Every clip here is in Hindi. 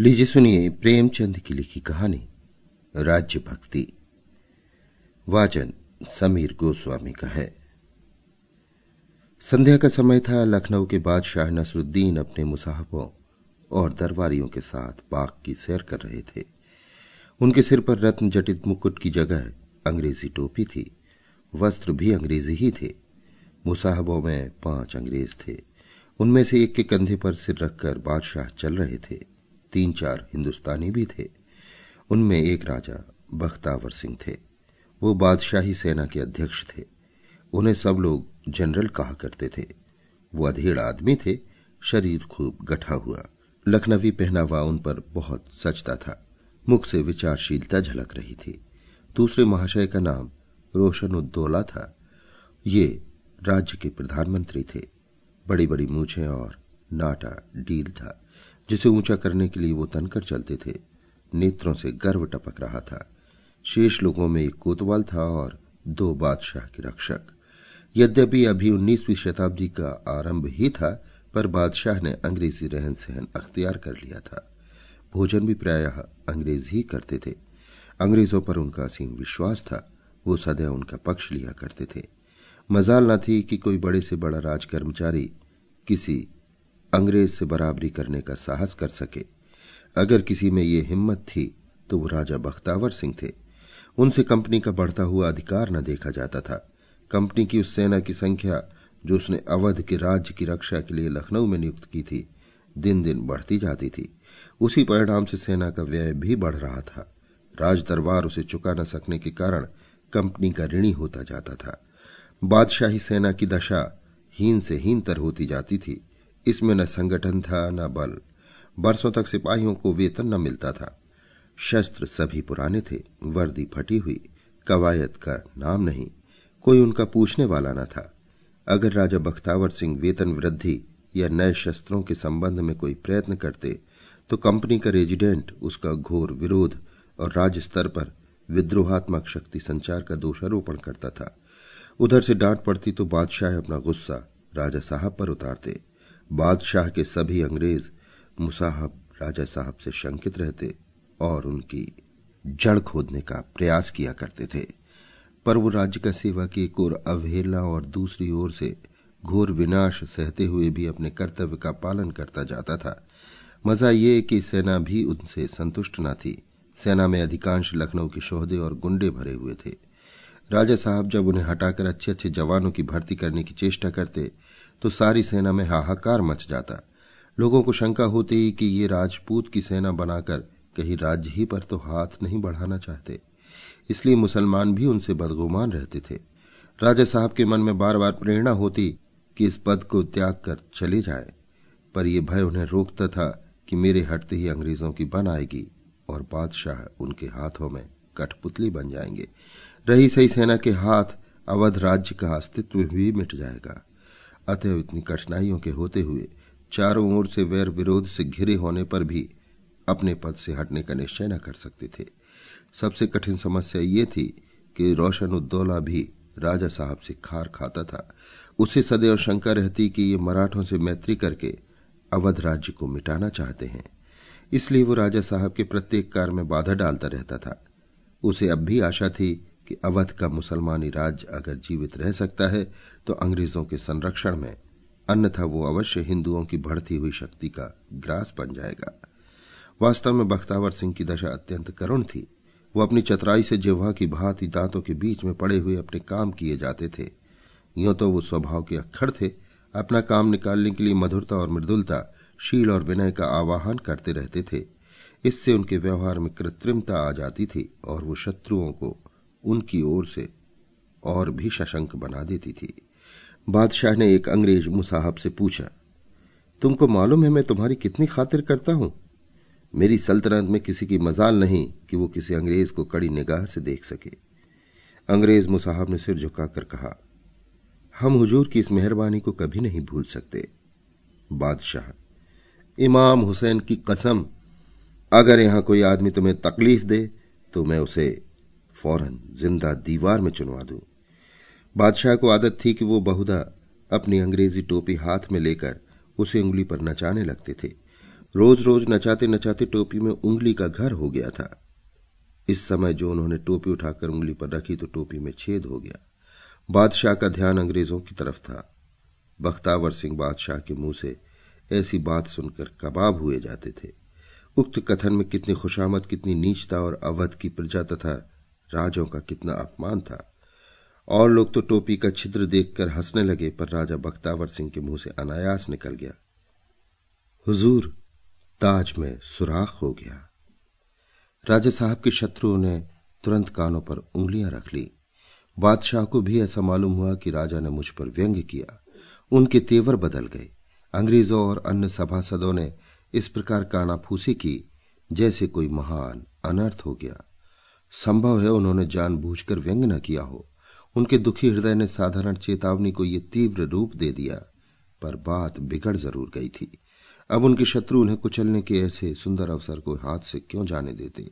लीजिए सुनिए प्रेमचंद की लिखी कहानी राज्य भक्ति। वाचन समीर गोस्वामी का है। संध्या का समय था। लखनऊ के बादशाह नसरुद्दीन अपने मुसाहबों और दरबारियों के साथ बाग की सैर कर रहे थे। उनके सिर पर रत्न जटित मुकुट की जगह अंग्रेजी टोपी थी। वस्त्र भी अंग्रेजी ही थे। मुसाहबों में 5 अंग्रेज थे। उनमें से एक के कंधे पर सिर रखकर बादशाह चल रहे थे। 3-4 हिंदुस्तानी भी थे। उनमें एक राजा बख्तावर सिंह थे। वो बादशाही सेना के अध्यक्ष थे। उन्हें सब लोग जनरल कहा करते थे। वो अधेड़ आदमी थे। शरीर खूब गठा हुआ। लखनवी पहनावा उन पर बहुत सचता था। मुख से विचारशीलता झलक रही थी। दूसरे महाशय का नाम रोशन-उद्दौला था। ये राज्य के प्रधानमंत्री थे। बड़ी बड़ी मूछें और नाटा डील था, जिसे ऊंचा करने के लिए वो तनकर चलते थे। नेत्रों से गर्व टपक रहा था। शेष लोगों में एक कोतवाल था और 2 बादशाह के रक्षक। यद्यपि अभी 19वीं शताब्दी का आरंभ ही था, पर बादशाह ने अंग्रेजी रहन सहन अख्तियार कर लिया था। भोजन भी प्रायः अंग्रेज ही करते थे। अंग्रेजों पर उनका असीम विश्वास था। वो सदैव उनका पक्ष लिया करते थे। मजाल न थी कि कोई बड़े से बड़ा राजकर्मचारी किसी अंग्रेज से बराबरी करने का साहस कर सके। अगर किसी में ये हिम्मत थी तो वो राजा बख्तावर सिंह थे। उनसे कंपनी का बढ़ता हुआ अधिकार न देखा जाता था। कंपनी की उस सेना की संख्या जो उसने अवध के राज्य की रक्षा के लिए लखनऊ में नियुक्त की थी, दिन दिन बढ़ती जाती थी। उसी परिणाम से सेना का व्यय भी बढ़ रहा था। राज दरबार उसे चुका न सकने के कारण कंपनी का ऋणी होता जाता था। बादशाही सेना की दशा हीन से हीनतर होती जाती थी। इसमें न संगठन था न बल। बरसों तक सिपाहियों को वेतन न मिलता था। शस्त्र सभी पुराने थे। वर्दी फटी हुई। कवायद का नाम नहीं। कोई उनका पूछने वाला न था। अगर राजा बख्तावर सिंह वेतन वृद्धि या नए शस्त्रों के संबंध में कोई प्रयत्न करते तो कंपनी का रेजिडेंट उसका घोर विरोध और राज्य स्तर पर विद्रोहात्मक शक्ति संचार का दोषारोपण करता था। उधर से डांट पड़ती तो बादशाह अपना गुस्सा राजा साहब पर उतारते। बादशाह के सभी अंग्रेज मुसाहब राजा साहब से शंकित रहते और उनकी जड़ खोदने का प्रयास किया करते थे। पर वो राज्य का सेवा की एक ओर अवहेलना और दूसरी ओर से घोर विनाश सहते हुए भी अपने कर्तव्य का पालन करता जाता था। मजा ये कि सेना भी उनसे संतुष्ट न थी। सेना में अधिकांश लखनऊ के शोहदे और गुंडे भरे हुए थे। राजा साहब जब उन्हें हटाकर अच्छे अच्छे जवानों की भर्ती करने की चेष्टा करते तो सारी सेना में हाहाकार मच जाता। लोगों को शंका होती ही कि ये राजपूत की सेना बनाकर कहीं राज्य ही पर तो हाथ नहीं बढ़ाना चाहते। इसलिए मुसलमान भी उनसे बदगुमान रहते थे। राजा साहब के मन में बार बार प्रेरणा होती कि इस पद को त्याग कर चले जाए, पर यह भय उन्हें रोकता था कि मेरे हटते ही अंग्रेजों की बन आएगी और बादशाह उनके हाथों में कठपुतली बन जाएंगे। रही सही सेना के हाथ अवध राज्य का अस्तित्व भी मिट जाएगा। अतः इतनी कठिनाइयों के होते हुए चारों ओर से वैर विरोध से घिरे होने पर भी अपने पद से हटने का निश्चय न कर सकते थे। सबसे कठिन समस्या ये थी कि रोशन-उद्दौला भी राजा साहब से खार खाता था। उसे सदैव शंका रहती कि ये मराठों से मैत्री करके अवध राज्य को मिटाना चाहते हैं। इसलिए वो राजा साहब के प्रत्येक कार्य में बाधा डालता रहता था। उसे अब भी आशा थी कि अवध का मुसलमानी राज्य अगर जीवित रह सकता है तो अंग्रेजों के संरक्षण में, अन्यथा वो अवश्य हिंदुओं की बढ़ती हुई शक्ति का ग्रास बन जाएगा। वास्तव में बख्तावर सिंह की दशा अत्यंत करुण थी। वो अपनी चतुराई से जिह्वा की भांति दांतों के बीच में पड़े हुए अपने काम किए जाते थे। यूं तो वो स्वभाव के अक्खड़ थे। अपना काम निकालने के लिए मधुरता और मृदुलता, शील और विनय का आवाहन करते रहते थे। इससे उनके व्यवहार में कृत्रिमता आ जाती थी और वो शत्रुओं को उनकी ओर से और भी सशंक बना देती थी। बादशाह ने एक अंग्रेज मुसाहब से पूछा, तुमको मालूम है मैं तुम्हारी कितनी खातिर करता हूं? मेरी सल्तनत में किसी की मजाल नहीं कि वो किसी अंग्रेज को कड़ी निगाह से देख सके। अंग्रेज मुसाहब ने सिर झुकाकर कहा, हम हुजूर की इस मेहरबानी को कभी नहीं भूल सकते। बादशाह, इमाम हुसैन की कसम, अगर यहां कोई आदमी तुम्हें तकलीफ दे तो मैं उसे फौरन जिंदा दीवार में चुनवा दूं। बादशाह को आदत थी कि वो बहुधा अपनी अंग्रेजी टोपी हाथ में लेकर उसे उंगली पर नचाने लगते थे। रोज रोज नचाते नचाते टोपी में उंगली का घर हो गया था। इस समय जो उन्होंने टोपी उठाकर उंगली पर रखी तो टोपी में छेद हो गया। बादशाह का ध्यान अंग्रेजों की तरफ था। बख्तावर सिंह बादशाह के मुंह से ऐसी बात सुनकर कबाब हुए जाते थे। उक्त कथन में कितनी खुशामद, कितनी नीचता और अवध की प्रजा तथा राजाओं का कितना अपमान था। और लोग तो टोपी का छिद्र देखकर हंसने लगे, पर राजा बख्तावर सिंह के मुंह से अनायास निकल गया, हुजूर ताज में सुराख हो गया। राजा साहब के शत्रुओं ने तुरंत कानों पर उंगलियां रख ली। बादशाह को भी ऐसा मालूम हुआ कि राजा ने मुझ पर व्यंग्य किया। उनके तेवर बदल गए। अंग्रेजों और अन्य सभासदों ने इस प्रकार कानाफूसी की जैसे कोई महान अनर्थ हो गया। संभव है उन्होंने जानबूझकर व्यंग्य न किया हो। उनके दुखी हृदय ने साधारण चेतावनी को ये तीव्र रूप दे दिया, पर बात बिगड़ जरूर गई थी। अब उनके शत्रु उन्हें कुचलने के ऐसे सुंदर अवसर को हाथ से क्यों जाने देते।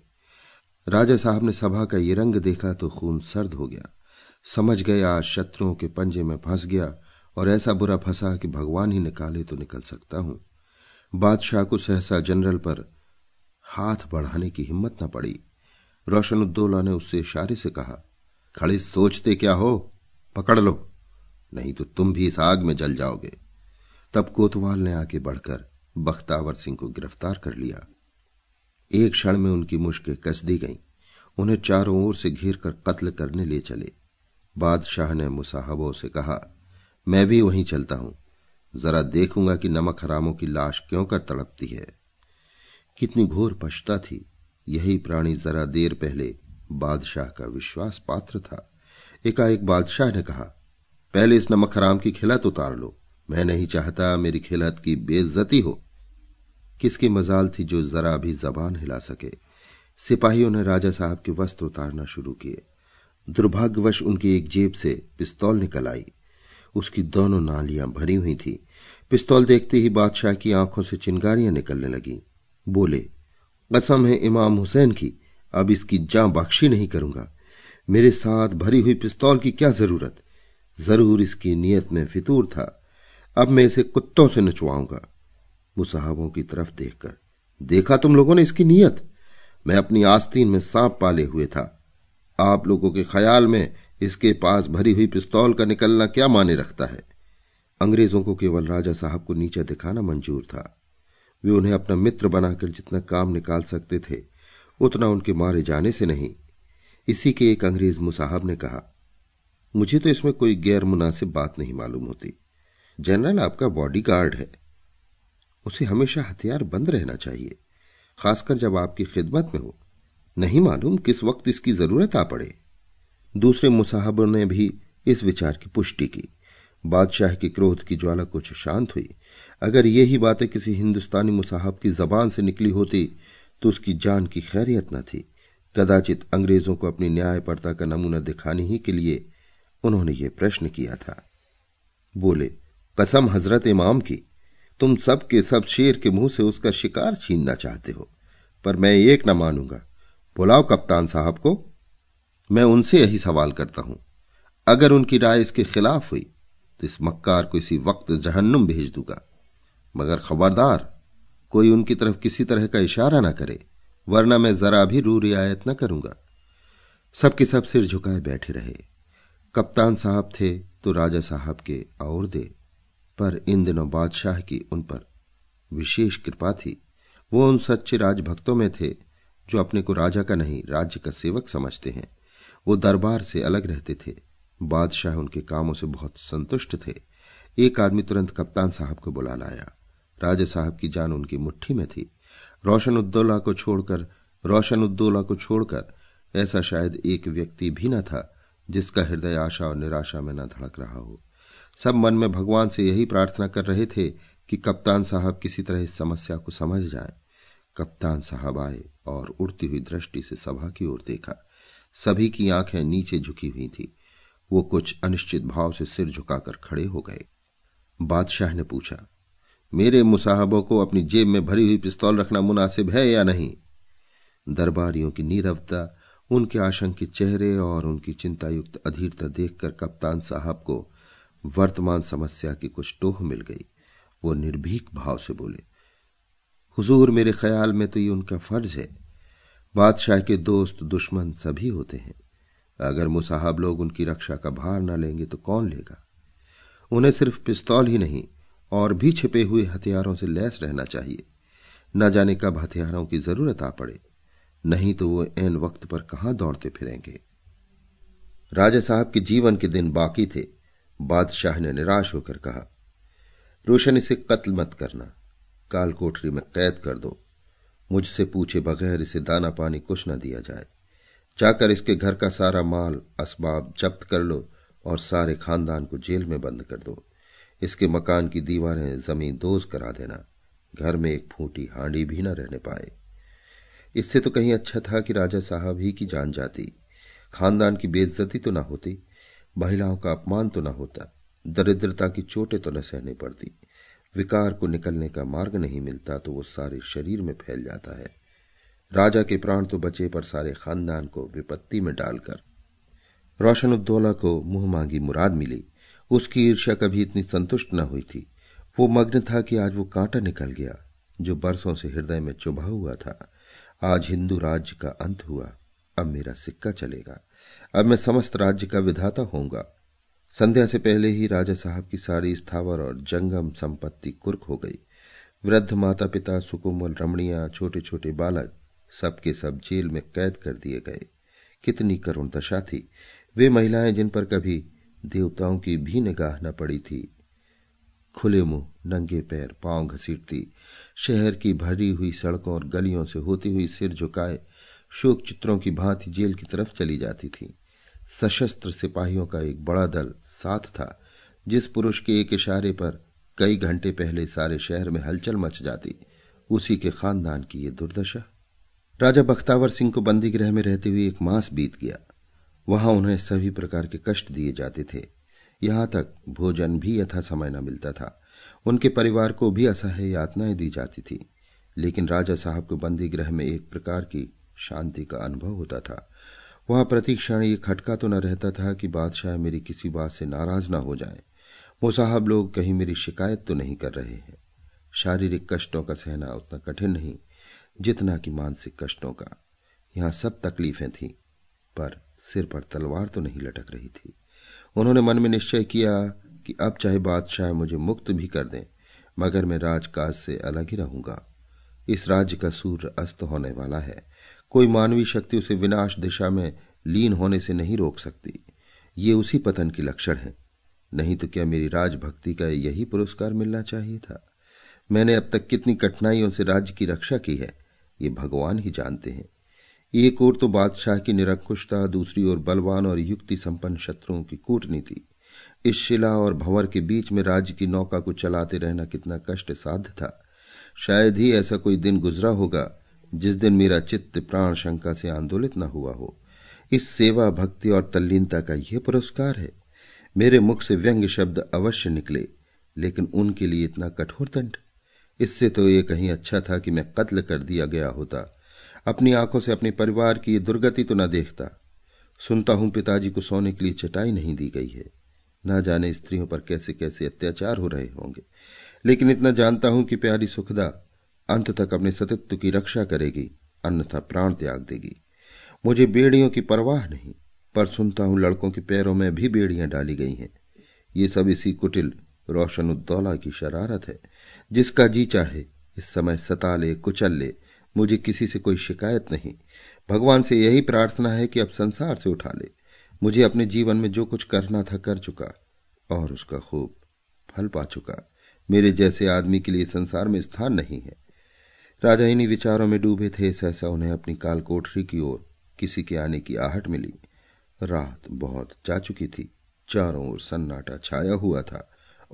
राजा साहब ने सभा का ये रंग देखा तो खून सर्द हो गया। समझ गए आज शत्रुओं के पंजे में फंस गया और ऐसा बुरा फंसा कि भगवान ही निकाले तो निकल सकता हूं। बादशाह को सहसा जनरल पर हाथ बढ़ाने की हिम्मत न पड़ी। रोशन-उद्दौला ने उससे इशारे से कहा, खड़े सोचते क्या हो, पकड़ लो, नहीं तो तुम भी इस आग में जल जाओगे। तब कोतवाल ने आगे बढ़कर बख्तावर सिंह को गिरफ्तार कर लिया। एक क्षण में उनकी मुश्कें कस दी गईं। उन्हें चारों ओर से घेर कर कत्ल करने ले चले। बादशाह ने मुसाहबों से कहा, मैं भी वहीं चलता हूं, जरा देखूंगा कि नमक हरामों की लाश क्यों कर तड़पती है। कितनी घोर पछता थी। यही प्राणी जरा देर पहले बादशाह का विश्वास पात्र था। एकाएक बादशाह ने कहा, पहले इस नमक हराम की खिलत उतार लो, मैं नहीं चाहता मेरी खिलत की बेइज्जती हो। किसकी मजाल थी जो जरा भी जबान हिला सके। सिपाहियों ने राजा साहब के वस्त्र उतारना शुरू किए। दुर्भाग्यवश उनकी एक जेब से पिस्तौल निकल आई। उसकी दोनों नालियां भरी हुई थी। पिस्तौल देखते ही बादशाह की आंखों से चिंगारियां निकलने लगी। बोले, कसम है इमाम हुसैन की, अब इसकी जान बख्शी नहीं करूंगा। मेरे साथ भरी हुई पिस्तौल की क्या जरूरत। जरूर इसकी नीयत में फितूर था। अब मैं इसे कुत्तों से नचवाऊंगा। मुसाहबों की तरफ देखकर, देखा तुम लोगों ने इसकी नीयत। मैं अपनी आस्तीन में सांप पाले हुए था। आप लोगों के ख्याल में इसके पास भरी हुई पिस्तौल का निकलना क्या माने रखता है। अंग्रेजों को केवल राजा साहब को नीचा दिखाना मंजूर था। वे उन्हें अपना मित्र बनाकर जितना काम निकाल सकते थे, उतना उनके मारे जाने से नहीं। इसी के एक अंग्रेज मुसाहब ने कहा, मुझे तो इसमें कोई गैर मुनासिब बात नहीं मालूम होती। जनरल आपका बॉडीगार्ड है, उसे हमेशा हथियार बंद रहना चाहिए, खासकर जब आपकी खिदमत में हो। नहीं मालूम किस वक्त इसकी जरूरत आ पड़े। दूसरे मुसाहबों ने भी इस विचार की पुष्टि की। बादशाह के क्रोध की ज्वाला कुछ शांत हुई। अगर ये ही बातें किसी हिंदुस्तानी मुसाहब की जबान से निकली होती तो उसकी जान की खैरियत न थी। कदाचित अंग्रेजों को अपनी न्यायपरता का नमूना दिखाने ही के लिए उन्होंने ये प्रश्न किया था। बोले, कसम हजरत इमाम की, तुम सब के सब शेर के मुंह से उसका शिकार छीनना चाहते हो, पर मैं एक न मानूंगा। बुलाओ कप्तान साहब को, मैं उनसे यही सवाल करता हूं। अगर उनकी राय इसके खिलाफ हुई तो इस मक्कार को इसी वक्त जहन्नुम भेज दूंगा। मगर खबरदार, कोई उनकी तरफ किसी तरह का इशारा ना करे, वरना मैं जरा भी रू रियायत न करूंगा। सबके सब सिर झुकाए बैठे रहे। कप्तान साहब थे तो राजा साहब के और दे, पर इन दिनों बादशाह की उन पर विशेष कृपा थी। वो उन सच्चे राजभक्तों में थे जो अपने को राजा का नहीं, राज्य का सेवक समझते हैं। वो दरबार से अलग रहते थे। बादशाह उनके कामों से बहुत संतुष्ट थे। एक आदमी तुरंत कप्तान साहब को बुला लाया। राजा साहब की जान उनकी मुट्ठी में थी। रोशन-उद्दौला को छोड़कर ऐसा शायद एक व्यक्ति भी न था जिसका हृदय आशा और निराशा में न धड़क रहा हो। सब मन में भगवान से यही प्रार्थना कर रहे थे कि कप्तान साहब किसी तरह इस समस्या को समझ जाएं। कप्तान साहब आए और उड़ती हुई दृष्टि से सभा की ओर देखा। सभी की आंखें नीचे झुकी हुई थी। वो कुछ अनिश्चित भाव से सिर झुकाकर खड़े हो गए। बादशाह ने पूछा, मेरे मुसाहबों को अपनी जेब में भरी हुई पिस्तौल रखना मुनासिब है या नहीं। दरबारियों की नीरवता, उनके आशंकित चेहरे और उनकी चिंतायुक्त अधीरता देखकर कप्तान साहब को वर्तमान समस्या की कुछ टोह मिल गई। वो निर्भीक भाव से बोले, हुजूर, मेरे ख्याल में तो ये उनका फर्ज है। बादशाह के दोस्त दुश्मन सभी होते हैं। अगर मुसाहब लोग उनकी रक्षा का भार न लेंगे तो कौन लेगा। उन्हें सिर्फ पिस्तौल ही नहीं, और भी छिपे हुए हथियारों से लैस रहना चाहिए। न जाने कब हथियारों की जरूरत आ पड़े, नहीं तो वो ऐन वक्त पर कहाँ दौड़ते फिरेंगे। राजा साहब के जीवन के दिन बाकी थे। बादशाह ने निराश होकर कहा, रोशन, इसे कत्ल मत करना, काल कोठरी में कैद कर दो। मुझसे पूछे बगैर इसे दाना पानी कुछ न दिया जाए। जाकर इसके घर का सारा माल असबाब जब्त कर लो और सारे खानदान को जेल में बंद कर दो। इसके मकान की दीवारें जमींदोज करा देना। घर में एक फूटी हांडी भी न रहने पाए। इससे तो कहीं अच्छा था कि राजा साहब ही की जान जाती। खानदान की बेइज्जती तो न होती, महिलाओं का अपमान तो न होता, दरिद्रता की चोटें तो न सहनी पड़ती। विकार को निकलने का मार्ग नहीं मिलता तो वो सारे शरीर में फैल जाता है। राजा के प्राण तो बचे, पर सारे खानदान को विपत्ति में डालकर। रोशन-उद्दौला को मुंह मांगी मुराद मिली। उसकी ईर्ष्या कभी इतनी संतुष्ट न हुई थी। वो मग्न था कि आज वो कांटा निकल गया जो बरसों से हृदय में चुभा हुआ था। आज हिंदू राज्य का अंत हुआ। अब मेरा सिक्का चलेगा। अब मैं समस्त राज्य का विधाता होऊंगा। संध्या से पहले ही राजा साहब की सारी स्थावर और जंगम संपत्ति कुर्क हो गई। वृद्ध माता पिता, सुकोमल रमणियां, छोटे छोटे बालक सबके सब जेल में कैद कर दिए गए। कितनी करुण दशा थी। वे महिलाएं जिन पर कभी देवताओं की भी निगाह न पड़ी थी, खुले मुंह, नंगे पैर, पांव घसीटती शहर की भरी हुई सड़कों और गलियों से होती हुई सिर झुकाए शोक चित्रों की भांति जेल की तरफ चली जाती थी। सशस्त्र सिपाहियों का एक बड़ा दल साथ था। जिस पुरुष के एक इशारे पर कई घंटे पहले सारे शहर में हलचल मच जाती, उसी के खानदान की ये दुर्दशा। राजा बख्तावर सिंह को बंदी गृह में रहते हुए एक मास बीत गया। वहां उन्हें सभी प्रकार के कष्ट दिए जाते थे। यहाँ तक भोजन भी यथा समय न मिलता था। उनके परिवार को भी असह्य यातनाएं दी जाती थी। लेकिन राजा साहब को बंदी गृह में एक प्रकार की शांति का अनुभव होता था। वहां प्रतीक्षण ये खटका तो न रहता था कि बादशाह मेरी किसी बात से नाराज न हो जाए। मुसाहब लोग कहीं मेरी शिकायत तो नहीं कर रहे हैं। शारीरिक कष्टों का सहना उतना कठिन नहीं जितना कि मानसिक कष्टों का। यहाँ सब तकलीफें थीं, पर सिर पर तलवार तो नहीं लटक रही थी। उन्होंने मन में निश्चय किया कि अब चाहे बादशाह मुझे मुक्त भी कर दें, मगर मैं राजकाज से अलग ही रहूंगा। इस राज्य का सूर्य अस्त होने वाला है। कोई मानवीय शक्ति उसे विनाश दिशा में लीन होने से नहीं रोक सकती। ये उसी पतन के लक्षण है। नहीं तो क्या मेरी राजभक्ति का यही पुरस्कार मिलना चाहिए था। मैंने अब तक कितनी कठिनाइयों से राज्य की रक्षा की है, ये भगवान ही जानते हैं। एक ओर तो बादशाह की निरंकुशता, दूसरी ओर बलवान और युक्ति संपन्न शत्रुओं की कूटनीति। इस शिला और भंवर के बीच में राज्य की नौका को चलाते रहना कितना कष्ट साध्य था। शायद ही ऐसा कोई दिन गुजरा होगा जिस दिन मेरा चित्त प्राण शंका से आंदोलित न हुआ हो। इस सेवा, भक्ति और तल्लीनता का यह पुरस्कार है। मेरे मुख से व्यंग्य शब्द अवश्य निकले, लेकिन उनके लिए इतना कठोर दंड। इससे तो ये कहीं अच्छा था कि मैं कत्ल कर दिया गया होता। अपनी आंखों से अपने परिवार की ये दुर्गति तो न देखता। सुनता हूं पिताजी को सोने के लिए चटाई नहीं दी गई है। ना जाने स्त्रियों पर कैसे कैसे अत्याचार हो रहे होंगे। लेकिन इतना जानता हूं कि प्यारी सुखदा अंत तक अपने सतीत्व की रक्षा करेगी, अन्यथा प्राण त्याग देगी। मुझे बेड़ियों की परवाह नहीं, पर सुनता हूं लड़कों के पैरों में भी बेड़ियां डाली गई हैं। ये सब इसी कुटिल रोशन-उद्दौला की शरारत है। जिसका जी चाहे इस समय सता ले, कुचल ले, मुझे किसी से कोई शिकायत नहीं। भगवान से यही प्रार्थना है कि अब संसार से उठा ले। मुझे अपने जीवन में जो कुछ करना था कर चुका, और उसका खूब फल पा चुका। मेरे जैसे आदमी के लिए संसार में स्थान नहीं है। राजा इन्हीं विचारों में डूबे थे। सहसा उन्हें अपनी काल कोठरी की ओर किसी के आने की आहट मिली। रात बहुत जा चुकी थी। चारों ओर सन्नाटा छाया हुआ था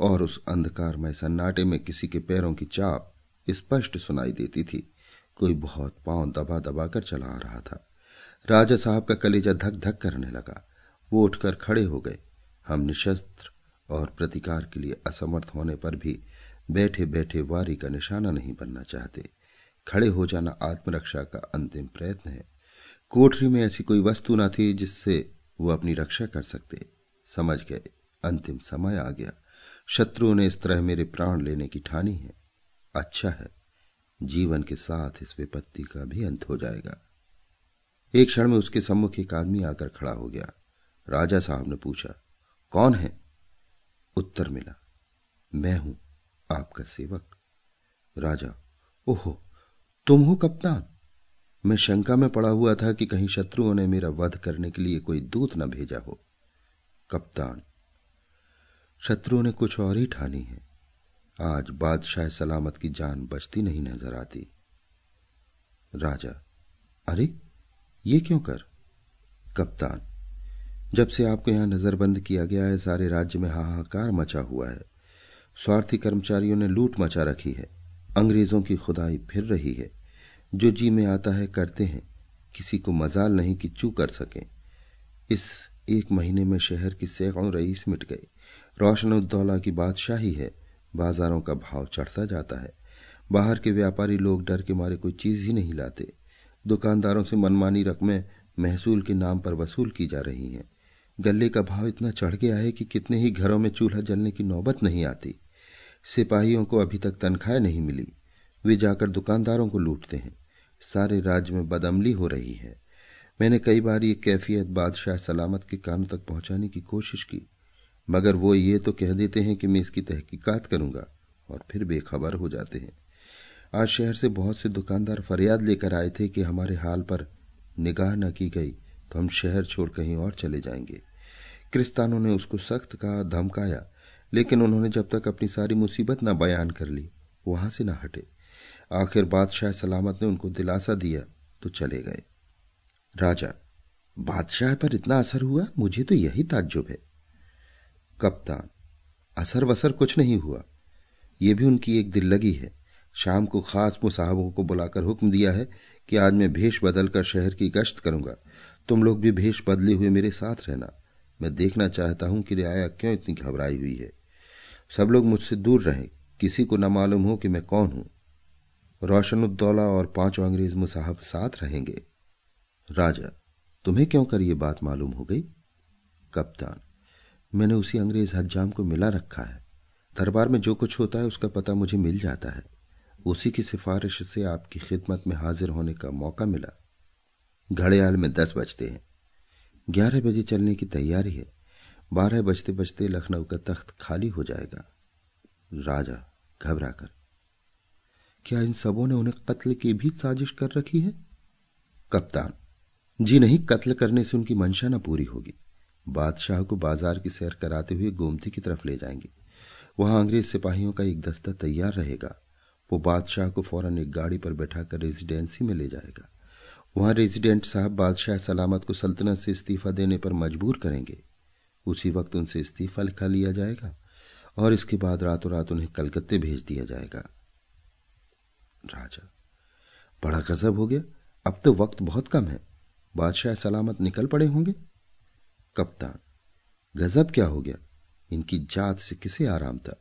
और उस अंधकारमय सन्नाटे में किसी के पैरों की चाप स्पष्ट सुनाई देती थी। कोई बहुत पांव दबा दबा कर चला आ रहा था। राजा साहब का कलेजा धक धक करने लगा। वो उठकर खड़े हो गए। हम निशस्त्र और प्रतिकार के लिए असमर्थ होने पर भी बैठे बैठे वारी का निशाना नहीं बनना चाहते। खड़े हो जाना आत्मरक्षा का अंतिम प्रयत्न है। कोठरी में ऐसी कोई वस्तु न थी जिससे वो अपनी रक्षा कर सकते। समझ गए, अंतिम समय आ गया। शत्रुओं ने इस तरह मेरे प्राण लेने की ठानी है। अच्छा है, जीवन के साथ इस विपत्ति का भी अंत हो जाएगा। एक क्षण में उसके सम्मुख एक आदमी आकर खड़ा हो गया। राजा साहब ने पूछा, कौन है? उत्तर मिला, मैं हूं आपका सेवक। राजा, ओहो, तुम हो कप्तान? मैं शंका में पड़ा हुआ था कि कहीं शत्रुओं ने मेरा वध करने के लिए कोई दूत न भेजा हो। कप्तान, शत्रुओं ने कुछ और ही ठानी है। आज बादशाह सलामत की जान बचती नहीं नजर आती। राजा, अरे ये क्यों कर? कप्तान, जब से आपको यहां नजरबंद किया गया है, सारे राज्य में हाहाकार मचा हुआ है। स्वार्थी कर्मचारियों ने लूट मचा रखी है। अंग्रेजों की खुदाई फिर रही है। जो जी में आता है करते हैं, किसी को मजाल नहीं कि चू कर सकें। इस एक महीने में शहर की सैकड़ों रईस मिट गए। रोशन-उद्दौला की बादशाही है। बाजारों का भाव चढ़ता जाता है। बाहर के व्यापारी लोग डर के मारे कोई चीज ही नहीं लाते। दुकानदारों से मनमानी रकमें महसूल के नाम पर वसूल की जा रही हैं। गले का भाव इतना चढ़ गया है कि कितने ही घरों में चूल्हा जलने की नौबत नहीं आती। सिपाहियों को अभी तक तनख्वाह नहीं मिली। वे जाकर दुकानदारों को लूटते हैं। सारे राज्य में बदअमली हो रही है। मैंने कई बार ये कैफियत बादशाह सलामत के कानों तक पहुंचाने की कोशिश की, मगर वो ये तो कह देते हैं कि मैं इसकी तहकीकात करूंगा और फिर बेखबर हो जाते हैं। आज शहर से बहुत से दुकानदार फरियाद लेकर आए थे कि हमारे हाल पर निगाह न की गई तो हम शहर छोड़ कहीं और चले जाएंगे। क्रिस्तानों ने उसको सख्त कहा, धमकाया, लेकिन उन्होंने जब तक अपनी सारी मुसीबत ना बयान कर ली वहां से ना हटे। आखिर बादशाह सलामत ने उनको दिलासा दिया तो चले गए। राजा, बादशाह पर इतना असर हुआ? मुझे तो यही ताज्जुब है। कप्तान, असर वसर कुछ नहीं हुआ। यह भी उनकी एक दिल लगी है। शाम को खास मुसाहबों को बुलाकर हुक्म दिया है कि आज मैं भेष बदलकर शहर की गश्त करूंगा। तुम लोग भी भेष बदले हुए मेरे साथ रहना। मैं देखना चाहता हूं कि रियाया क्यों इतनी घबराई हुई है। सब लोग मुझसे दूर रहें, किसी को न मालूम हो कि मैं कौन हूं। रोशन-उद्दौला और 5 अंग्रेज मुसाहब साथ रहेंगे। राजा, तुम्हें क्यों कर ये बात मालूम हो गई? कप्तान, मैंने उसी अंग्रेज हज्जाम को मिला रखा है। दरबार में जो कुछ होता है उसका पता मुझे मिल जाता है। उसी की सिफारिश से आपकी खिदमत में हाजिर होने का मौका मिला। घड़ियाल में 10 बजते हैं। 11 बजे चलने की तैयारी है। 12 बजते बजते लखनऊ का तख्त खाली हो जाएगा। राजा घबराकर, क्या इन सबों ने उन्हें कत्ल की भी साजिश कर रखी है? कप्तान, जी नहीं, कत्ल करने से उनकी मंशा न पूरी होगी। बादशाह को बाजार की सैर कराते हुए गोमती की तरफ ले जाएंगे। वहां अंग्रेज सिपाहियों का एक दस्ता तैयार रहेगा। वो बादशाह को फौरन एक गाड़ी पर बैठाकर रेजिडेंसी में ले जाएगा। वहां रेजिडेंट साहब बादशाह सलामत को सल्तनत से इस्तीफा देने पर मजबूर करेंगे। उसी वक्त उनसे इस्तीफा लिखा लिया जाएगा और इसके बाद रातों रात उन्हें कलकत्ते भेज दिया जाएगा। राजा, बड़ा गजब हो गया। अब तो वक्त बहुत कम है। बादशाह सलामत निकल पड़े होंगे। कप्तान, गजब क्या हो गया। इनकी जात से किसे आराम था।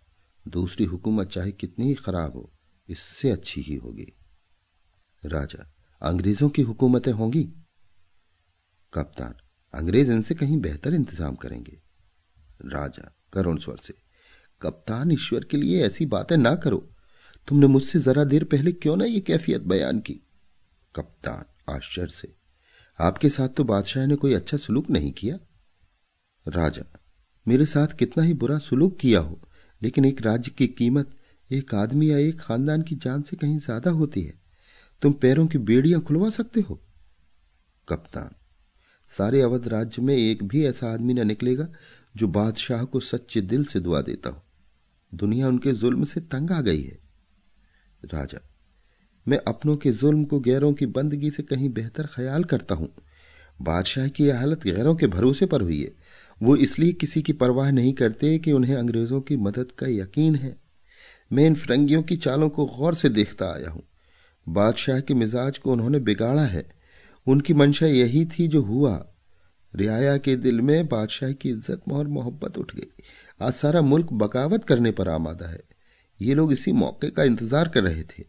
दूसरी हुकूमत चाहे कितनी ही खराब हो, इससे अच्छी ही होगी। राजा, अंग्रेजों की हुकूमतें होंगी। कप्तान, अंग्रेज इनसे कहीं बेहतर इंतजाम करेंगे। राजा करुण स्वर से, कप्तान, ईश्वर के लिए ऐसी बातें ना करो। तुमने मुझसे जरा देर पहले क्यों ना ये कैफियत बयान की। कप्तान आश्चर्य से, आपके साथ तो बादशाह ने कोई अच्छा सलूक नहीं किया। राजा, मेरे साथ कितना ही बुरा सलूक किया हो, लेकिन एक राज्य की कीमत एक आदमी या एक खानदान की जान से कहीं ज्यादा होती है। तुम पैरों की बेड़ियां खुलवा सकते हो। कप्तान, सारे अवध राज्य में एक भी ऐसा आदमी न निकलेगा जो बादशाह को सच्चे दिल से दुआ देता हो। दुनिया उनके जुल्म से तंग आ गई है। राजा, मैं अपनों के जुल्म को गैरों की बंदगी से कहीं बेहतर ख्याल करता हूं। बादशाह की यह हालत गैरों के भरोसे पर हुई है। वो इसलिए किसी की परवाह नहीं करते कि उन्हें अंग्रेजों की मदद का यकीन है। मैं इन फिरंगियों की चालों को गौर से देखता आया हूं। बादशाह के मिजाज को उन्होंने बिगाड़ा है। उनकी मंशा यही थी जो हुआ। रियाया के दिल में बादशाह की इज्जत और मोहब्बत उठ गई। आज सारा मुल्क बगावत करने पर आमादा है। ये लोग इसी मौके का इंतजार कर रहे थे।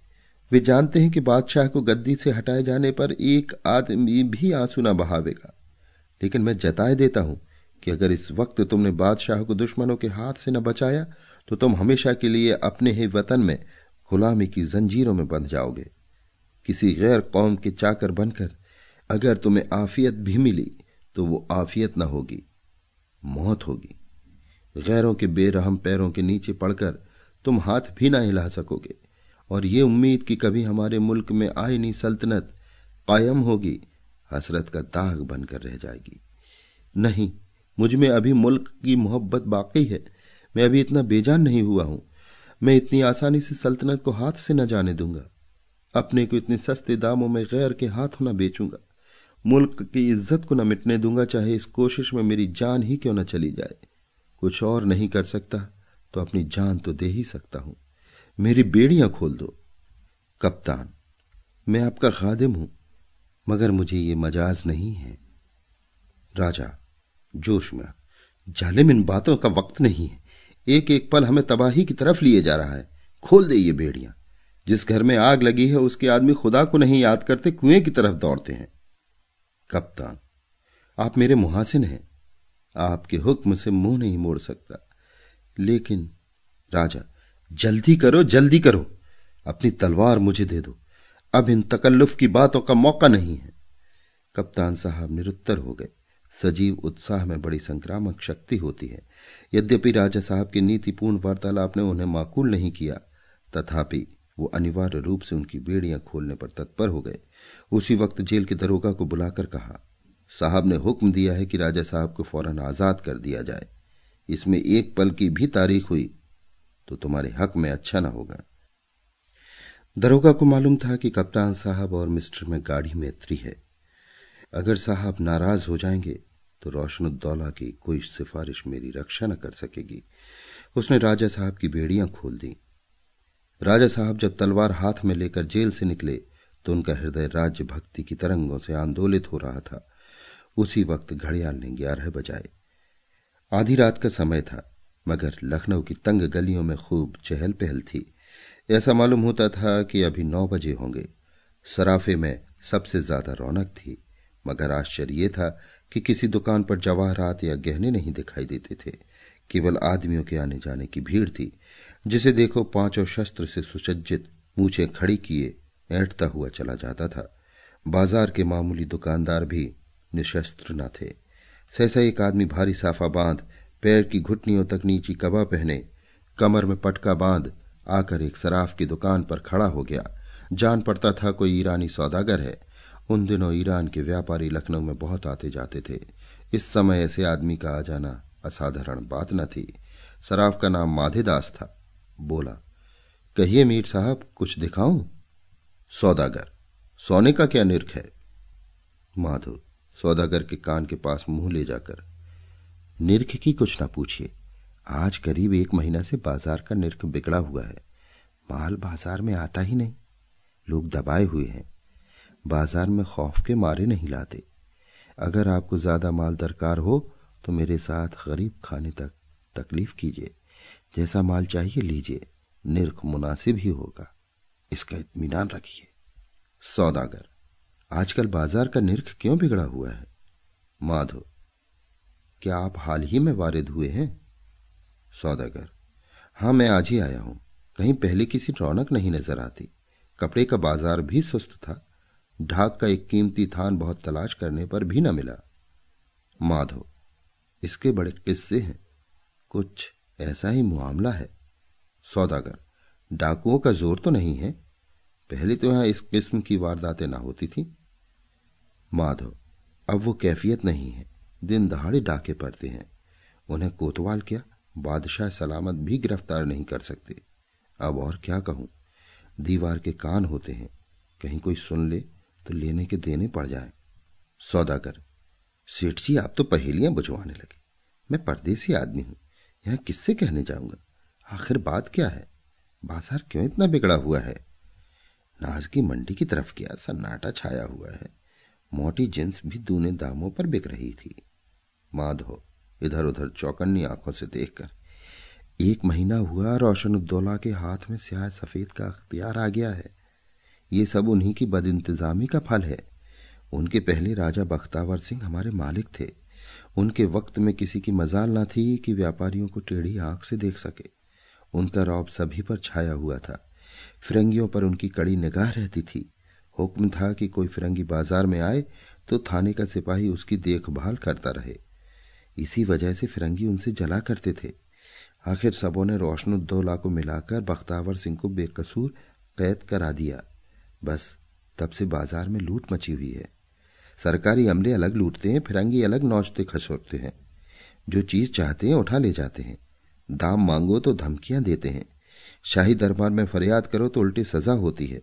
वे जानते हैं कि बादशाह को गद्दी से हटाए जाने पर एक आदमी भी आंसू न बहावेगा, लेकिन मैं जताए देता हूं कि अगर इस वक्त तुमने बादशाह को दुश्मनों के हाथ से न बचाया तो तुम हमेशा के लिए अपने ही वतन में गुलामी की जंजीरों में बंध जाओगे। किसी गैर कौम के चाकर बनकर अगर तुम्हें आफियत भी मिली तो वो आफियत न होगी, मौत होगी। गैरों के बेरहम पैरों के नीचे पड़कर तुम हाथ भी ना हिला सकोगे। और ये उम्मीद कि कभी हमारे मुल्क में आइनी सल्तनत कायम होगी, हसरत का दाग बनकर रह जाएगी। नहीं, मुझ में अभी मुल्क की मोहब्बत बाकी है। मैं अभी इतना बेजान नहीं हुआ हूं। मैं इतनी आसानी से सल्तनत को हाथ से न जाने दूंगा। अपने को इतने सस्ते दामों में गैर के हाथों न बेचूंगा। मुल्क की इज्जत को न मिटने दूंगा, चाहे इस कोशिश में मेरी जान ही क्यों न चली जाए। कुछ और नहीं कर सकता तो अपनी जान तो दे ही सकता हूं। मेरी बेड़ियां खोल दो। कप्तान, मैं आपका खादिम हूं, मगर मुझे ये मजाज नहीं है। राजा जोश में, जालिम, इन बातों का वक्त नहीं है। एक एक पल हमें तबाही की तरफ लिए जा रहा है। खोल दे ये बेड़ियां। जिस घर में आग लगी है उसके आदमी खुदा को नहीं याद करते, कुएं की तरफ दौड़ते हैं। कप्तान, आप मेरे मुहासिन हैं, आपके हुक्म से मुंह नहीं मोड़ सकता। लेकिन राजा, जल्दी करो, जल्दी करो, अपनी तलवार मुझे दे दो। अब इन तकल्लुफ की बातों का मौका नहीं है। कप्तान साहब निरुत्तर हो गए। सजीव उत्साह में बड़ी संक्रामक शक्ति होती है। यद्यपि राजा साहब की नीतिपूर्ण वार्तालाप ने उन्हें माकूल नहीं किया, तथापि वो अनिवार्य रूप से उनकी बेड़ियां खोलने पर तत्पर हो गए। उसी वक्त जेल के दरोगा को बुलाकर कहा, साहब ने हुक्म दिया है कि राजा साहब को फौरन आजाद कर दिया जाए। इसमें एक पल की भी तारीख हुई तो तुम्हारे हक में अच्छा ना होगा। दरोगा को मालूम था कि कप्तान साहब और मिस्टर में गाढ़ी मैत्री है। अगर साहब नाराज हो जाएंगे तो रोशन-उद्दौला की कोई सिफारिश मेरी रक्षा न कर सकेगी। उसने राजा साहब की बेड़ियां खोल दी। राजा साहब जब तलवार हाथ में लेकर जेल से निकले तो उनका हृदय राज्य भक्ति की तरंगों से आंदोलित हो रहा था। उसी वक्त घड़ियाल ने 11 बजाए। आधी रात का समय था, मगर लखनऊ की तंग गलियों में खूब चहल पहल थी। ऐसा मालूम होता था कि अभी 9 बजे होंगे। सराफे में सबसे ज्यादा रौनक थी, मगर आश्चर्य ये था कि किसी दुकान पर जवाहरात या गहने नहीं दिखाई देते थे। केवल आदमियों के आने जाने की भीड़ थी। जिसे देखो पांचों शस्त्र से सुसज्जित, मूछें खड़ी किए ऐंठता हुआ चला जाता था। बाजार के मामूली दुकानदार भी निशस्त्र न थे। सहसा एक आदमी भारी साफा बांध, पैर की घुटनियों तक नीची कबा पहने, कमर में पटका बांध आकर एक सराफ की दुकान पर खड़ा हो गया। जान पड़ता था कोई ईरानी सौदागर है। उन दिनों ईरान के व्यापारी लखनऊ में बहुत आते जाते थे। इस समय ऐसे आदमी का आ जाना असाधारण बात न थी। सराफ का नाम माधेदास था। बोला, कहिए मीर साहब, कुछ दिखाऊं? सौदागर, सोने का क्या निरख है? माधो सौदागर के कान के पास मुंह ले जाकर, निरख की कुछ ना पूछिए। आज करीब 1 महीना से बाजार का निरख बिगड़ा हुआ है। माल बाजार में आता ही नहीं। लोग दबाए हुए हैं, बाजार में खौफ के मारे नहीं लाते। अगर आपको ज्यादा माल दरकार हो तो मेरे साथ गरीब खाने तक तकलीफ कीजिए। जैसा माल चाहिए लीजिए, निरख मुनासिब ही होगा, इसका इत्मीनान रखिए। सौदागर, आजकल बाजार का निरख क्यों बिगड़ा हुआ है? माधो, क्या आप हाल ही में वारिद हुए हैं? सौदागर, हाँ, मैं आज ही आया हूं। कहीं पहले किसी रौनक नहीं नजर आती। कपड़े का बाजार भी सुस्त था। ढाक का एक कीमती थान बहुत तलाश करने पर भी न मिला। माधो, इसके बड़े किस्से हैं। कुछ ऐसा ही मामला है। सौदागर, डाकुओं का जोर तो नहीं है? पहले तो यहां इस किस्म की वारदातें ना होती थी। माधो, अब वो कैफियत नहीं है। दिन दहाड़े डाके पड़ते हैं। उन्हें कोतवाल क्या बादशाह सलामत भी गिरफ्तार नहीं कर सकते। अब और क्या कहूं, दीवार के कान होते हैं। कहीं कोई सुन ले तो लेने के देने पड़ जाए। सौदागर, सेठ जी, आप तो पहेलियां बुझवाने लगे। मैं परदेसी आदमी हूं, यहां किससे कहने जाऊंगा। आखिर बात क्या है? बाजार क्यों इतना बिगड़ा हुआ है? नाज की मंडी की तरफ गया, सन्नाटा छाया हुआ है। मोटी जींस भी दूने दामों पर बिक रही थी। माधो इधर उधर चौकन्नी आंखों से देखकर, 1 महीना हुआ रोशन-उद्दौला के हाथ में स्याह सफेद का अख्तियार आ गया है। ये सब उन्हीं की बदइंतजामी का फल है। उनके पहले राजा बख्तावर सिंह हमारे मालिक थे। उनके वक्त में किसी की मजाल ना थी कि व्यापारियों को टेढ़ी आंख से देख सके। उनका रौब सभी पर छाया हुआ था। फिरंगियों पर उनकी कड़ी निगाह रहती थी। हुक्म था कि कोई फिरंगी बाजार में आए तो थाने का सिपाही उसकी देखभाल करता रहे। इसी वजह से फिरंगी उनसे जला करते थे। आखिर सबों ने रोशन-उद्दौला को मिलाकर बख्तावर सिंह को बेकसूर कैद करा दिया। बस तब से बाजार में लूट मची हुई है। सरकारी अमले अलग लूटते हैं, फिरंगी अलग नौचते खसोटते हैं। जो चीज चाहते हैं उठा ले जाते हैं, दाम मांगो तो धमकियां देते हैं, शाही दरबार में फरियाद करो तो उल्टी सजा होती है।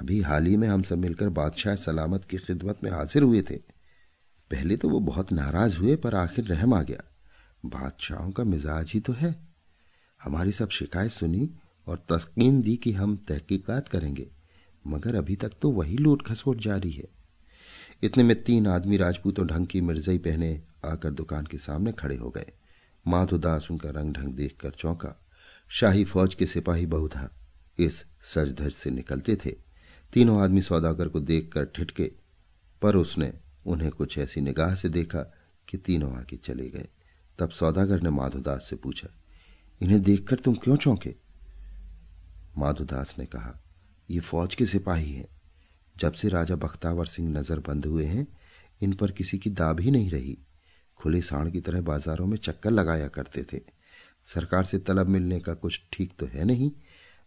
अभी हाल ही में हम सब मिलकर बादशाह सलामत की खिदमत में हाजिर हुए थे। पहले तो वो बहुत नाराज हुए, पर आखिर रहम आ गया। बादशाहों का मिजाज ही तो है। हमारी सब शिकायत सुनी और तस्कीन दी कि हम तहकीकात करेंगे, मगर अभी तक तो वही लूट खसोट जारी है। इतने में 3 आदमी राजपूतों ढंग की मिर्जई पहने आकर दुकान के सामने खड़े हो गए। माधोदास उनका रंग ढंग देखकर चौंका। शाही फौज के सिपाही बहुधा इस सजधज से निकलते थे। तीनों आदमी सौदागर को देखकर ठिठके, पर उसने उन्हें कुछ ऐसी निगाह से देखा कि तीनों आगे चले गए। तब सौदागर ने माधोदास से पूछा, इन्हें देखकर तुम क्यों चौंके? माधोदास ने कहा, ये फौज के सिपाही हैं। जब से राजा बख्तावर सिंह नजरबंद हुए हैं, इन पर किसी की दाब ही नहीं रही। खुले सांड की तरह बाजारों में चक्कर लगाया करते थे। सरकार से तलब मिलने का कुछ ठीक तो है नहीं,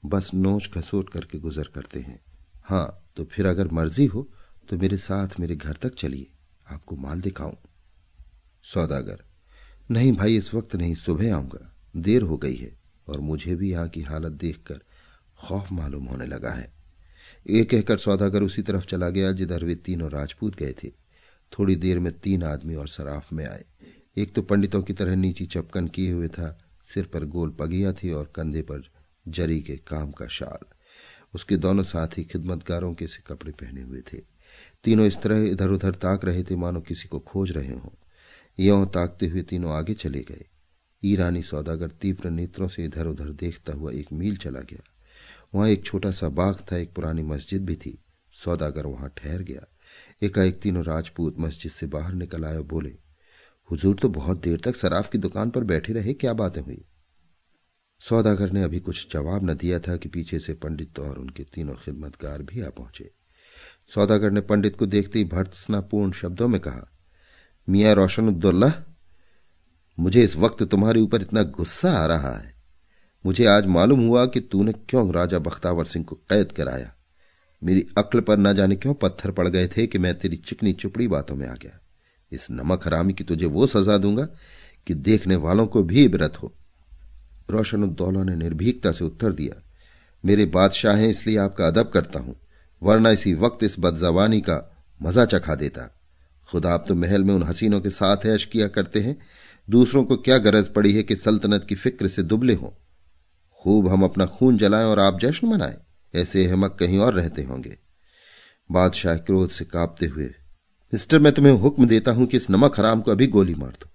बस नोच खसोट करके गुजर करते हैं। हाँ, तो फिर अगर मर्जी हो तो मेरे साथ मेरे घर तक चलिए, आपको माल दिखाऊं। सौदागर, नहीं भाई, इस वक्त नहीं, सुबह आऊँगा, देर हो गई है और मुझे भी यहाँ की हालत देखकर खौफ मालूम होने लगा है। ये कहकर सौदागर उसी तरफ चला गया जिधर वे तीनों राजपूत गए थे। थोड़ी देर में 3 आदमी और सराफ में आए। एक तो पंडितों की तरह नीची चपकन किए हुए था, सिर पर गोल पगिया थी और कंधे पर जरी के काम का शाल। उसके दोनों साथी खिदमतगारों के से कपड़े पहने हुए थे। तीनों इस तरह इधर उधर ताक रहे थे मानो किसी को खोज रहे हों। यों ताकते हुए तीनों आगे चले गए। ईरानी सौदागर तीव्र नेत्रों से इधर उधर देखता हुआ 1 मील चला गया। वहाँ एक छोटा सा बाग था, एक पुरानी मस्जिद भी थी। सौदागर वहां ठहर गया। एकाएक तीनों राजपूत मस्जिद से बाहर निकल आए और बोले, हुजूर तो बहुत देर तक सराफ की दुकान पर बैठे रहे, क्या बातें हुई? सौदागर ने अभी कुछ जवाब न दिया था कि पीछे से पंडित और उनके तीनों खिदमतगार भी आ पहुंचे। सौदागर ने पंडित को देखते ही भर्त्सनापूर्ण शब्दों में कहा, मियाँ रोशन-उद्दौला, मुझे इस वक्त तुम्हारे ऊपर इतना गुस्सा आ रहा है। मुझे आज मालूम हुआ कि तूने क्यों राजा बख्तावर सिंह को कैद कराया। मेरी अक्ल पर न जाने क्यों पत्थर पड़ गए थे कि मैं तेरी चिकनी चुपड़ी बातों में आ गया। इस नमक हरामी की तुझे वो सजा दूंगा कि देखने वालों को भी इबरत हो। रोशन-उद्दौला ने निर्भीकता से उत्तर दिया, मेरे बादशाह हैं इसलिए आपका अदब करता हूं, वरना इसी वक्त इस बदजबानी का मजा चखा देता। खुद आप तो महल में उन हसीनों के साथ ऐश किया करते हैं, दूसरों को क्या गरज पड़ी है कि सल्तनत की फिक्र से दुबले हों। खूब हम अपना खून जलाएं और आप जश्न मनाएं, ऐसे अहमक कहीं और रहते होंगे। बादशाह क्रोध से कांपते हुए, मिस्टर, मैं तुम्हें हुक्म देता हूं कि इस नमक हराम को अभी गोली मार दो।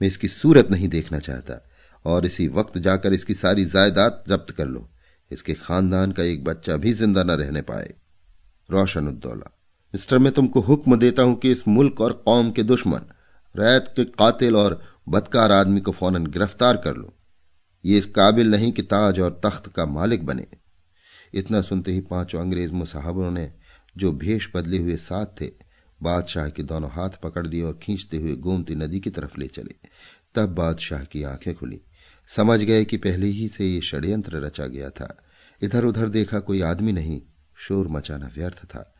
मैं इसकी सूरत नहीं देखना चाहता, और इसी वक्त जाकर इसकी सारी जायदाद जब्त कर लो। इसके खानदान का एक बच्चा भी जिंदा न रहने पाए। रोशन-उद्दौला, मिस्टर, मैं तुमको हुक्म देता हूं कि इस मुल्क और कौम के दुश्मन, रैत के कातिल और बदकार आदमी को फौरन गिरफ्तार कर लो। ये इस काबिल नहीं कि ताज और तख्त का मालिक बने। इतना सुनते ही 5 अंग्रेज मुसाहबों ने, जो भेष बदले हुए साथ थे, बादशाह के दोनों हाथ पकड़ लिए और खींचते हुए गोमती नदी की तरफ ले चले। तब बादशाह की आंखें खुली, समझ गए कि पहले ही से ये षड्यंत्र रचा गया था। इधर उधर देखा, कोई आदमी नहीं। शोर मचाना व्यर्थ था।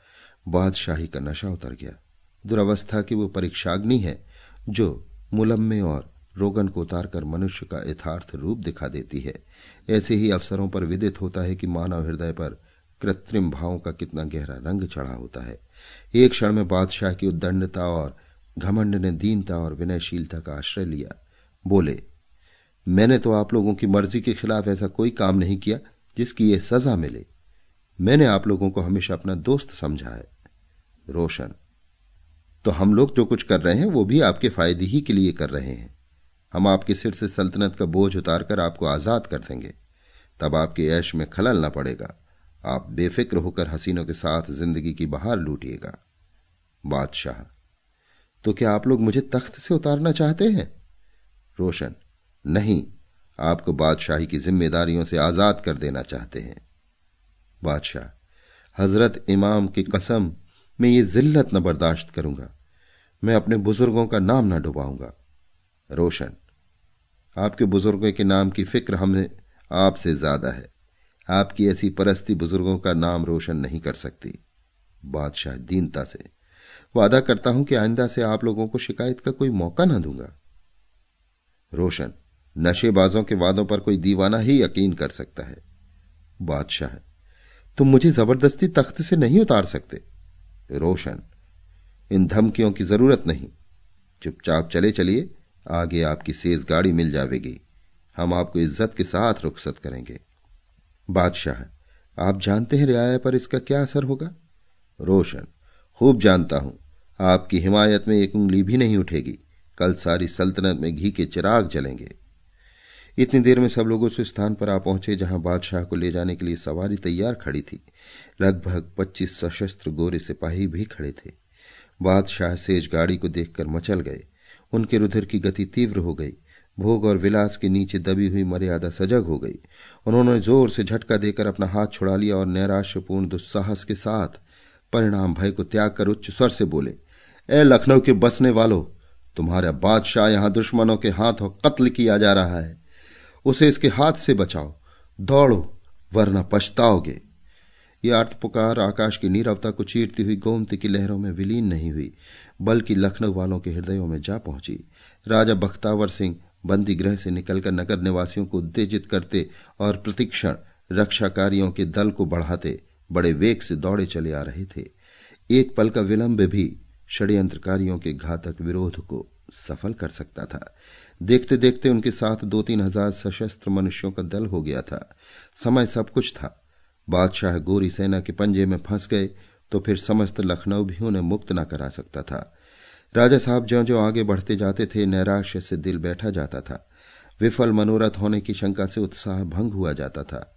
बादशाही का नशा उतर गया। दुरावस्था की वो परीक्षाग्नि है जो मुलम्मे और रोगन को उतारकर मनुष्य का यथार्थ रूप दिखा देती है। ऐसे ही अवसरों पर विदित होता है कि मानव हृदय पर कृत्रिम भावों का कितना गहरा रंग चढ़ा होता है। एक क्षण में बादशाह की उद्दंडता और घमंड ने दीनता और विनयशीलता का आश्रय लिया। बोले, मैंने तो आप लोगों की मर्जी के खिलाफ ऐसा कोई काम नहीं किया जिसकी यह सजा मिले। मैंने आप लोगों को हमेशा अपना दोस्त समझा है। रोशन, तो हम लोग जो कुछ कर रहे हैं वो भी आपके फायदे ही के लिए कर रहे हैं। हम आपके सिर से सल्तनत का बोझ उतारकर आपको आजाद कर देंगे, तब आपके ऐश में खलल न पड़ेगा। आप बेफिक्र होकर हसीनों के साथ जिंदगी की बहार लूटिएगा। बादशाह, तो क्या आप लोग मुझे तख्त से उतारना चाहते हैं? रोशन, नहीं, आपको बादशाही की जिम्मेदारियों से आजाद कर देना चाहते हैं। बादशाह, हजरत इमाम की कसम मैं ये जिल्लत न बर्दाश्त करूंगा। मैं अपने बुजुर्गों का नाम न डुबाऊंगा। रोशन, आपके बुजुर्गों के नाम की फिक्र हमें आपसे ज्यादा है। आपकी ऐसी परस्ती बुजुर्गों का नाम रोशन नहीं कर सकती। बादशाह दीनता से, वादा करता हूं कि आइंदा से आप लोगों को शिकायत का कोई मौका ना दूंगा। रोशन, नशेबाजों के वादों पर कोई दीवाना ही यकीन कर सकता है। बादशाह, तुम मुझे जबरदस्ती तख्त से नहीं उतार सकते। रोशन, इन धमकियों की जरूरत नहीं। चुपचाप चले चलिए, आगे आपकी सेज गाड़ी मिल जाएगी। हम आपको इज्जत के साथ रुखसत करेंगे। बादशाह, आप जानते हैं रियाया पर इसका क्या असर होगा। रोशन, खूब जानता हूं। आपकी हिमायत में एक उंगली भी नहीं उठेगी। कल सारी सल्तनत में घी के चिराग जलेंगे। इतनी देर में सब लोग उस स्थान पर आ पहुंचे जहां बादशाह को ले जाने के लिए सवारी तैयार खड़ी थी। लगभग 25 सशस्त्र गोरे सिपाही भी खड़े थे। बादशाह सेज गाड़ी को देखकर मचल गए। उनके रुधिर की गति तीव्र हो गई। भोग और विलास के नीचे दबी हुई मर्यादा सजग हो गई। उन्होंने जोर से झटका देकर अपना हाथ छुड़ा लिया और नैराश्यपूर्ण दुस्साहस के साथ परिणाम भय को त्याग कर उच्च स्वर से बोले, ए लखनऊ के बसने वालों, तुम्हारा बादशाह यहां दुश्मनों के हाथों कत्ल किया जा रहा है। उसे इसके हाथ से बचाओ, दौड़ो वरना पछताओगे। यह आर्त पुकार आकाश की नीरवता को चीरती हुई गोमती की लहरों में विलीन नहीं हुई, बल्कि लखनऊ वालों के हृदयों में जा पहुंची। राजा बख्तावर सिंह बंदी गृह से निकलकर नगर निवासियों को उत्तेजित करते और प्रतिक्षण रक्षाकारियों के दल को बढ़ाते बड़े वेग से दौड़े चले आ रहे थे। एक पल का विलंब भी षड्यंत्रकारियों के घातक विरोध को सफल कर सकता था। देखते देखते उनके साथ 2-3 हजार सशस्त्र मनुष्यों का दल हो गया था। समय सब कुछ था। बादशाह गोरी सेना के पंजे में फंस गए तो फिर समस्त लखनऊ भी उन्हें मुक्त न करा सकता था। राजा साहब ज्यों ज्यों आगे बढ़ते जाते थे, नैराश्य से दिल बैठा जाता था। विफल मनोरथ होने की शंका से उत्साह भंग हुआ जाता था।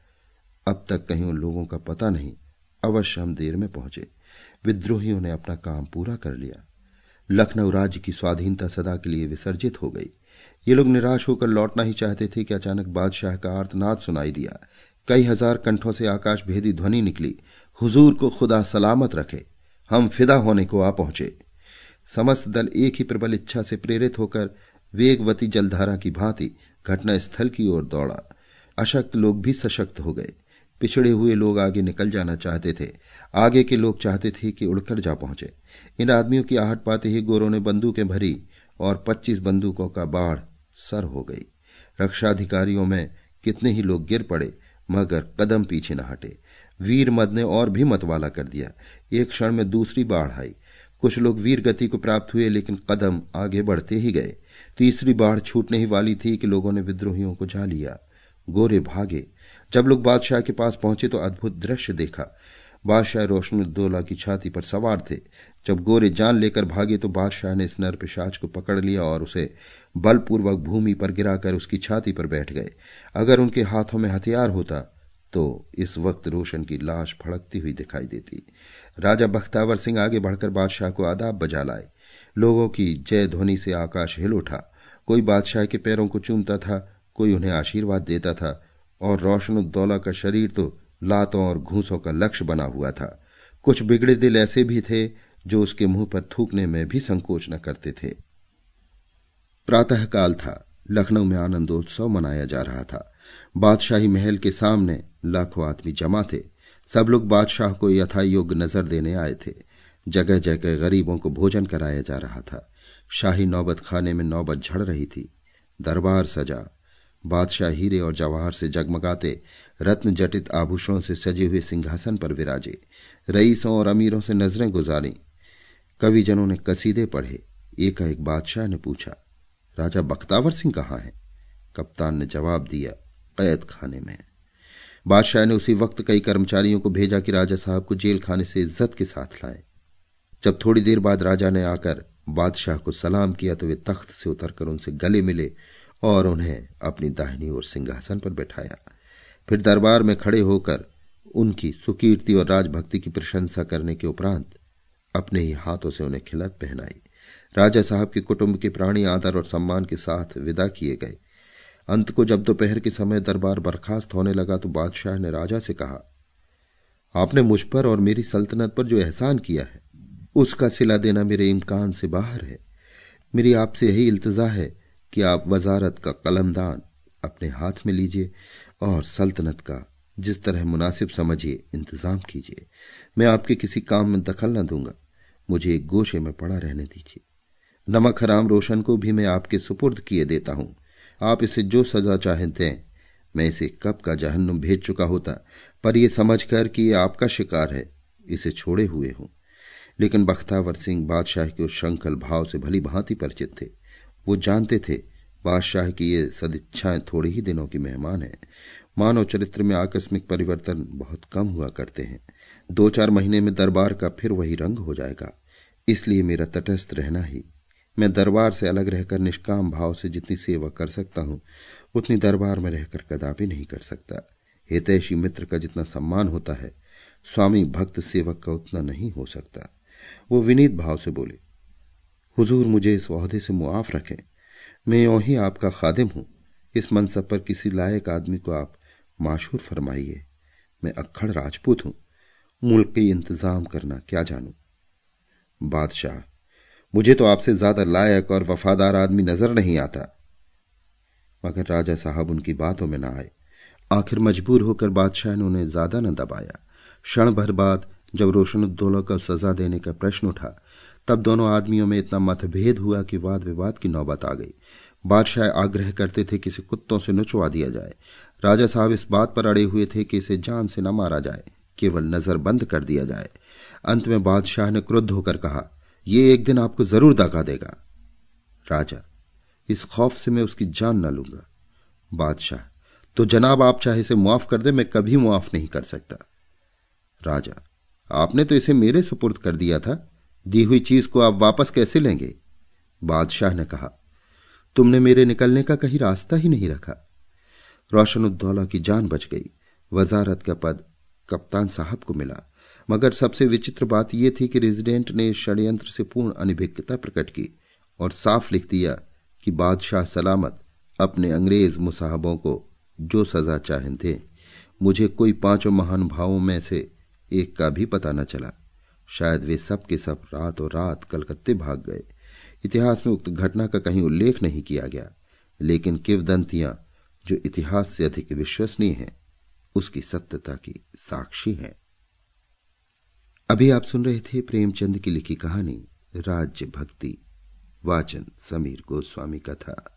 अब तक कहीं उन लोगों का पता नहीं। अवश्य हम देर में पहुंचे। विद्रोहियों ने अपना काम पूरा कर लिया। लखनऊ राज्य की स्वाधीनता सदा के लिए विसर्जित हो गई। ये लोग निराश होकर लौटना ही चाहते थे कि अचानक बादशाह का आर्तनाद सुनाई दिया। कई हजार कंठों से आकाश भेदी ध्वनि निकली, हुजूर को खुदा सलामत रखे, हम फिदा होने को आ पहुंचे। समस्त दल एक ही प्रबल इच्छा से प्रेरित होकर वेगवती जलधारा की भांति घटनास्थल की ओर दौड़ा। अशक्त लोग भी सशक्त हो गए। पिछड़े हुए लोग आगे निकल जाना चाहते थे। आगे के लोग चाहते थे कि उड़कर जा पहुंचे। इन आदमियों की आहट पाते ही गोरों ने बंदूकें भरी और 25 बंदूकों का बाढ़ सर हो गई। रक्षाधिकारियों में कितने ही लोग गिर पड़े, मगर कदम पीछे न हटे। वीर मद ने और भी मतवाला कर दिया। एक क्षण में दूसरी बाढ़ आई। कुछ लोग वीर गति को प्राप्त हुए, लेकिन कदम आगे बढ़ते ही गए। तीसरी बाढ़ छूटने ही वाली थी कि लोगों ने विद्रोहियों को झा लिया। गोरे भागे। जब लोग बादशाह के पास पहुंचे तो अद्भुत दृश्य देखा। बादशाह रोशन-उद्दौला की छाती पर सवार थे। जब गोरे जान लेकर भागे तो बादशाह ने इस नरपिशाच को पकड़ लिया और उसे बलपूर्वक भूमि पर गिराकर उसकी छाती पर बैठ गए। अगर उनके हाथों में हथियार होता तो इस वक्त रोशन की लाश फड़कती हुई दिखाई देती। राजा बख्तावर सिंह आगे बढ़कर बादशाह को आदाब बजा लाए। लोगों की जय ध्वनि से आकाश हिल उठा। कोई बादशाह के पैरों को चूमता था, कोई उन्हें आशीर्वाद देता था, और रोशन-उद्दौला का शरीर तो लातों और घूसों का लक्ष्य बना हुआ था। कुछ बिगड़े दिल ऐसे भी थे जो उसके मुंह पर थूकने में भी संकोच न करते थे। प्रातःकाल था। लखनऊ में आनंदोत्सव मनाया जा रहा था। बादशाही महल के सामने लाखों आदमी जमा थे। सब लोग बादशाह को यथायोग्य नजर देने आए थे। जगह जगह गरीबों को भोजन कराया जा रहा था। शाही नौबत खाने में नौबत झड़ रही थी। दरबार सजा। बादशाह हीरे और जवाहर से जगमगाते, रत्न जटित आभूषणों से सजे हुए सिंहासन पर विराजे। रईसों और अमीरों से नजरें गुजारी। कविजनों ने कसीदे पढ़े। एकाएक बादशाह ने पूछा, राजा बख्तावर सिंह कहाँ हैं? कप्तान ने जवाब दिया, कैद खाने में। बादशाह ने उसी वक्त कई कर्मचारियों को भेजा कि राजा साहब को जेल खाने से इज्जत के साथ लाए। जब थोड़ी देर बाद राजा ने आकर बादशाह को सलाम किया तो वे तख्त से उतरकर उनसे गले मिले और उन्हें अपनी दाहिनी ओर सिंहासन पर बैठाया। फिर दरबार में खड़े होकर उनकी सुकीर्ति और राजभक्ति की प्रशंसा करने के उपरांत अपने ही हाथों से उन्हें खिलत पहनाई। राजा साहब के कुटुंब के प्राणी आदर और सम्मान के साथ विदा किए गए। अंत को जब दोपहर के समय दरबार बर्खास्त होने लगा तो बादशाह ने राजा से कहा, आपने मुझ पर और मेरी सल्तनत पर जो एहसान किया है उसका सिला देना मेरे इम्कान से बाहर है। मेरी आपसे यही इल्तजा है कि आप वजारत का कलमदान अपने हाथ में लीजिए और सल्तनत का जिस तरह मुनासिब समझिए इंतजाम कीजिए। मैं आपके किसी काम में दखल न दूंगा, मुझे एक गोशे में पड़ा रहने दीजिए। नमक हराम रोशन को भी मैं आपके सुपुर्द किए देता हूं, आप इसे जो सजा चाहते हैं। मैं इसे कब का जहन्नुम भेज चुका होता, पर यह समझकर कि यह आपका शिकार है इसे छोड़े हुए हूं। लेकिन बख्तावर सिंह बादशाह के उस शंखल भाव से भली भांति परिचित थे। वो जानते थे बादशाह की ये सदिच्छाएं थोड़े ही दिनों की मेहमान हैं। मानव चरित्र में आकस्मिक परिवर्तन बहुत कम हुआ करते हैं। 2-4 महीने में दरबार का फिर वही रंग हो जाएगा। इसलिए मेरा तटस्थ रहना ही, मैं दरबार से अलग रहकर निष्काम भाव से जितनी सेवा कर सकता हूं उतनी दरबार में रहकर कदापि नहीं कर सकता। हितैषी मित्र का जितना सम्मान होता है, स्वामी भक्त सेवक का उतना नहीं हो सकता। वो विनीत भाव से बोले, हुजूर मुझे इस ओहदे से मुआफ रखें, मैं यों ही आपका खादिम हूं। इस मनसब पर किसी लायक आदमी को आप माशूर फरमाइए। मैं अक्खड़ राजपूत हूं, मुल्की इंतजाम करना क्या जानूं। बादशाह, मुझे तो आपसे ज्यादा लायक और वफादार आदमी नजर नहीं आता। मगर राजा साहब उनकी बातों में ना आए। आखिर मजबूर होकर बादशाह ने उन्हें ज्यादा न दबाया। क्षण भर बाद जब रोशन-उद्दौला को सजा देने का प्रश्न उठा, तब दोनों आदमियों में इतना मतभेद हुआ कि वाद विवाद की नौबत आ गई। बादशाह आग्रह करते थे कि इसे कुत्तों से नचवा दिया जाए। राजा साहब इस बात पर अड़े हुए थे कि इसे जान से न मारा जाए, केवल नजर बंद कर दिया जाए। अंत में बादशाह ने क्रुद्ध होकर कहा, यह एक दिन आपको जरूर दगा देगा। राजा, इस खौफ से मैं उसकी जान न लूंगा। बादशाह, तो जनाब आप चाहे इसे मुआफ कर दे, मैं कभी मुआफ नहीं कर सकता। राजा, आपने तो इसे मेरे सुपुर्द कर दिया था, दी हुई चीज को आप वापस कैसे लेंगे। बादशाह ने कहा, तुमने मेरे निकलने का कहीं रास्ता ही नहीं रखा। रोशन-उद्दौला की जान बच गई। वजारत का पद कप्तान साहब को मिला। मगर सबसे विचित्र बात यह थी कि रेजिडेंट ने षड्यंत्र से पूर्ण अनभिज्ञता प्रकट की और साफ लिख दिया कि बादशाह सलामत अपने अंग्रेज मुसाहबों को जो सजा चाहते। मुझे कोई 5 महानुभावों में से एक का भी पता न चला। शायद वे सब के सब रातों रात कलकत्ते भाग गए। इतिहास में उक्त घटना का कहीं उल्लेख नहीं किया गया, लेकिन किंवदंतियां जो इतिहास से अधिक विश्वसनीय हैं उसकी सत्यता की साक्षी हैं। अभी आप सुन रहे थे प्रेमचंद की लिखी कहानी राज्य भक्ति, वाचन समीर गोस्वामी का था।